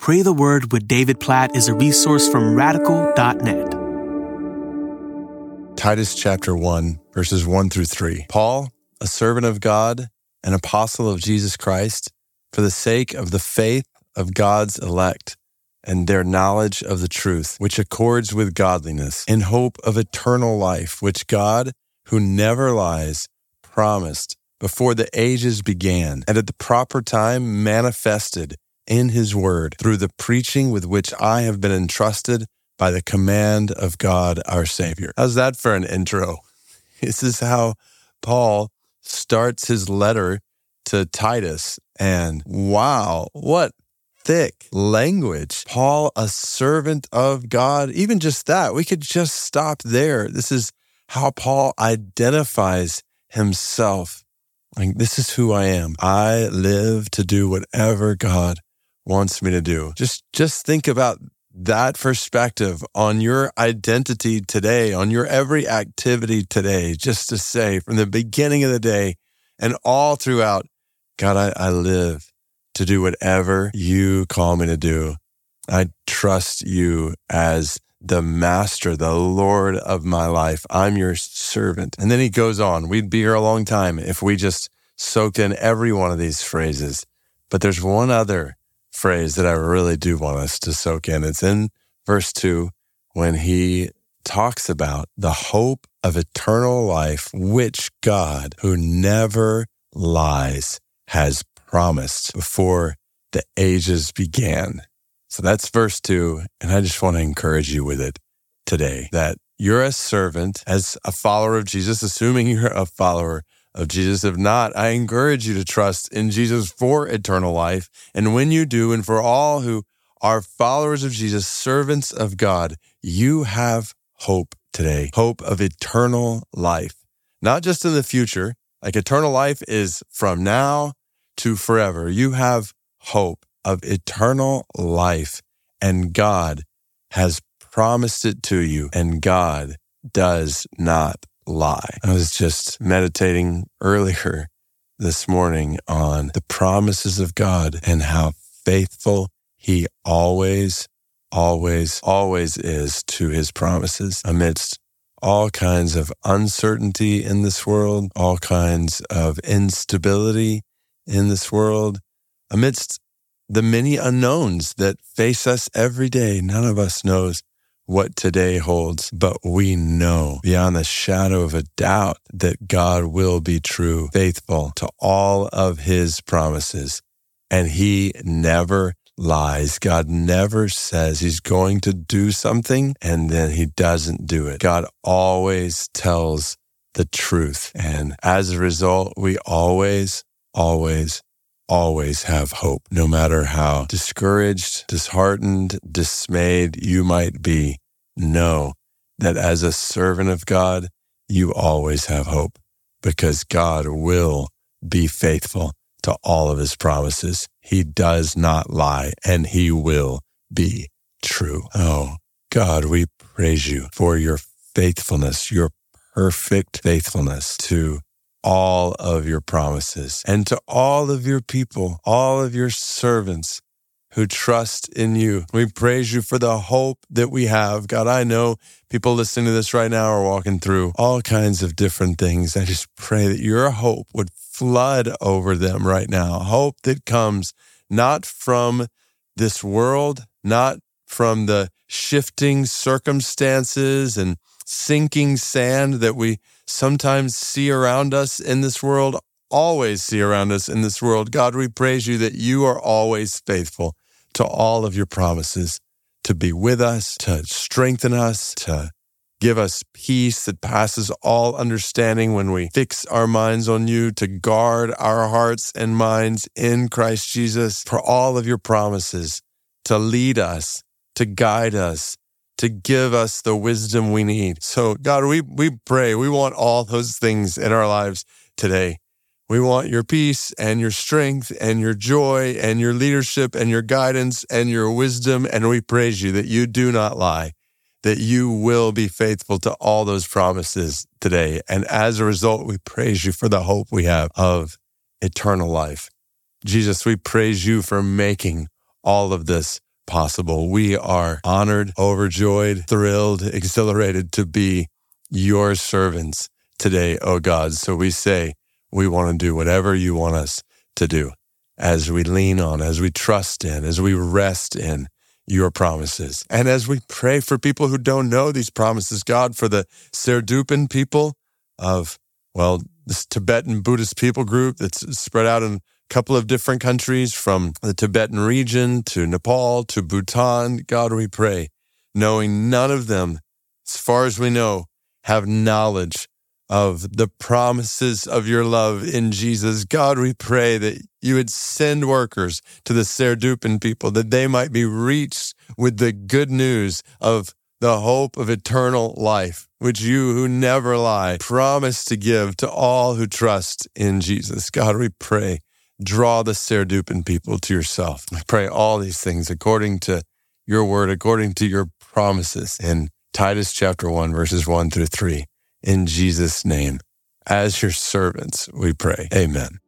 Pray the Word with David Platt is a resource from Radical.net. Titus chapter 1, verses 1 through 3. Paul, a servant of God, an apostle of Jesus Christ, for the sake of the faith of God's elect and their knowledge of the truth, which accords with godliness, in hope of eternal life, which God, who never lies, promised before the ages began, and at the proper time manifested in his word, through the preaching with which I have been entrusted by the command of God our Savior. How's that for an intro? This is how Paul starts his letter to Titus. And wow, what thick language. Paul, a servant of God. Even just that, we could just stop there. This is how Paul identifies himself. Like, this is who I am. I live to do whatever God wants me to do. Just think about that perspective on your identity today, on your every activity today, just to say from the beginning of the day and all throughout, God, I live to do whatever you call me to do. I trust you as the master, the Lord of my life. I'm your servant. And then he goes on. We'd be here a long time if we just soaked in every one of these phrases. But there's one other phrase that I really do want us to soak in. It's in verse 2 when he talks about the hope of eternal life, which God, who never lies, has promised before the ages began. So that's verse 2, and I just want to encourage you with it today, that you're a servant as a follower of Jesus, assuming you're a follower of Jesus. If not, I encourage you to trust in Jesus for eternal life. And when you do, and for all who are followers of Jesus, servants of God, you have hope today, hope of eternal life, not just in the future. Like, eternal life is from now to forever. You have hope of eternal life, and God has promised it to you, and God does not lie. I was just meditating earlier this morning on the promises of God and how faithful he always, always, always is to his promises amidst all kinds of uncertainty in this world, all kinds of instability in this world, amidst the many unknowns that face us every day. None of us knows what today holds, but we know beyond the shadow of a doubt that God will be true, faithful to all of his promises. And he never lies. God never says he's going to do something and then he doesn't do it. God always tells the truth. And as a result, we always, always, always have hope. No matter how discouraged, disheartened, dismayed you might be, know that as a servant of God, you always have hope because God will be faithful to all of his promises. He does not lie, and he will be true. Oh, God, we praise you for your faithfulness, your perfect faithfulness to all of your promises, and to all of your people, all of your servants who trust in you. We praise you for the hope that we have. God, I know people listening to this right now are walking through all kinds of different things. I just pray that your hope would flood over them right now. Hope that comes not from this world, not from the shifting circumstances and sinking sand that we sometimes see around us in this world, always see around us in this world. God, we praise you that you are always faithful to all of your promises, to be with us, to strengthen us, to give us peace that passes all understanding when we fix our minds on you, to guard our hearts and minds in Christ Jesus, for all of your promises, to lead us, to guide us, to give us the wisdom we need. So God, we pray, we want all those things in our lives today. We want your peace and your strength and your joy and your leadership and your guidance and your wisdom. And we praise you that you do not lie, that you will be faithful to all those promises today. And as a result, we praise you for the hope we have of eternal life. Jesus, we praise you for making all of this possible. We are honored, overjoyed, thrilled, exhilarated to be your servants today, oh God. So we say, we want to do whatever you want us to do as we lean on, as we trust in, as we rest in your promises. And as we pray for people who don't know these promises, God, for the Serdupin people of, well, this Tibetan Buddhist people group that's spread out in a couple of different countries, from the Tibetan region to Nepal to Bhutan. God, we pray, knowing none of them, as far as we know, have knowledge of the promises of your love in Jesus. God, we pray that you would send workers to the Serdupin people, that they might be reached with the good news of the hope of eternal life, which you, who never lie, promise to give to all who trust in Jesus. God, we pray, draw the Serdupin people to yourself. I pray all these things according to your word, according to your promises in Titus chapter 1, verses 1 through 3. In Jesus' name, as your servants, we pray. Amen.